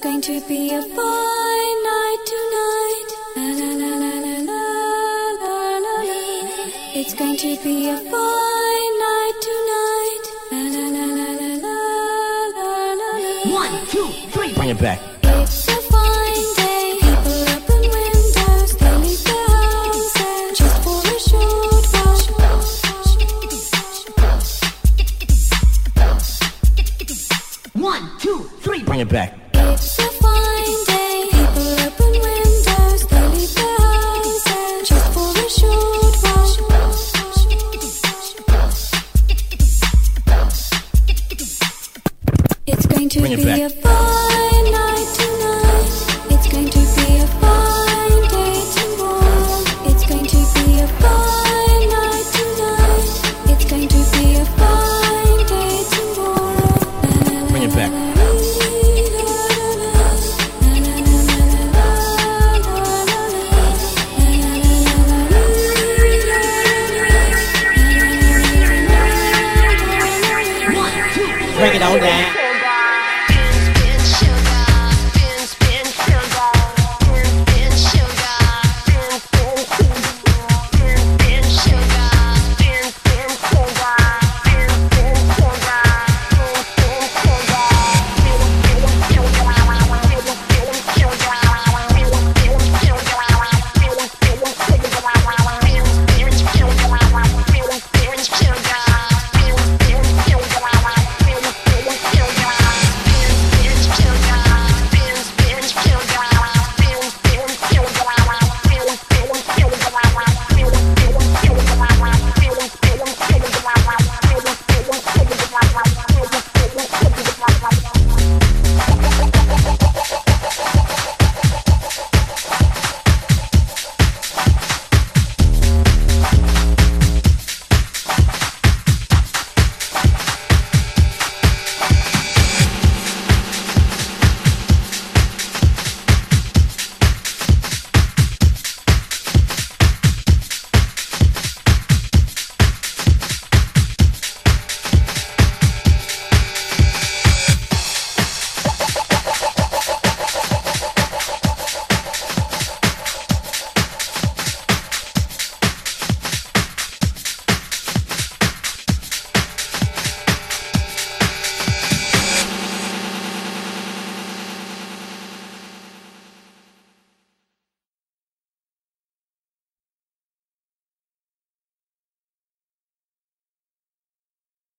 It's going to be a fine night tonight. La la la la la la la la la. It's going to be a fine night tonight. La la la la la la la la la. 1, 2, 3, bring it back. It's a fine day. People open windows, they leave their houses just for a short while. 1, 2, 3, bring it back. It's a fine day. People open windows, they leave their houses just for a short while. It's going to be a fun